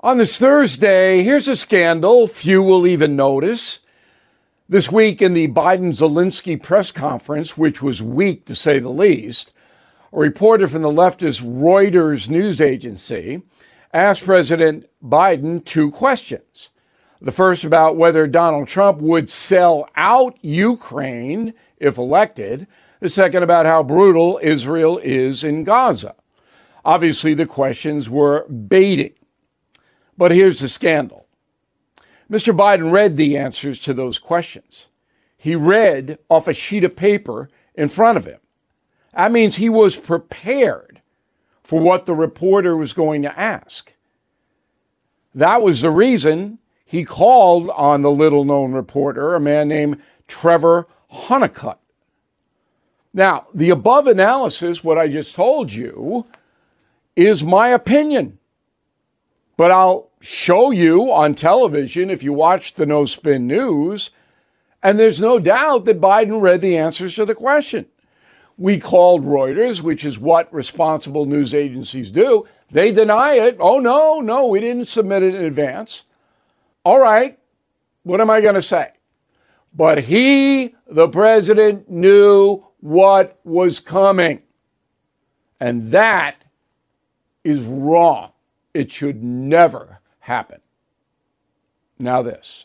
On this Thursday, here's a scandal few will even notice. This week in the Biden-Zelensky press conference, which was weak to say the least, a reporter from the leftist Reuters news agency asked President Biden two questions. The first about whether Donald Trump would sell out Ukraine if elected. The second about how brutal Israel is in Gaza. Obviously, the questions were baiting. But here's the scandal. Mr. Biden read the answers to those questions. He read off a sheet of paper in front of him. That means he was prepared for what the reporter was going to ask. That was the reason he called on the little-known reporter, a man named Trevor Hunnicutt. Now, the above analysis, what I just told you, is my opinion. But I'll show you on television if you watch the No Spin News, and there's no doubt that Biden read the answers to the question. We called Reuters, which is what responsible news agencies do. They deny it. Oh, no, we didn't submit it in advance. All right, what am I going to say? But he, the president, knew what was coming. And that is wrong. It should never happen. Now this.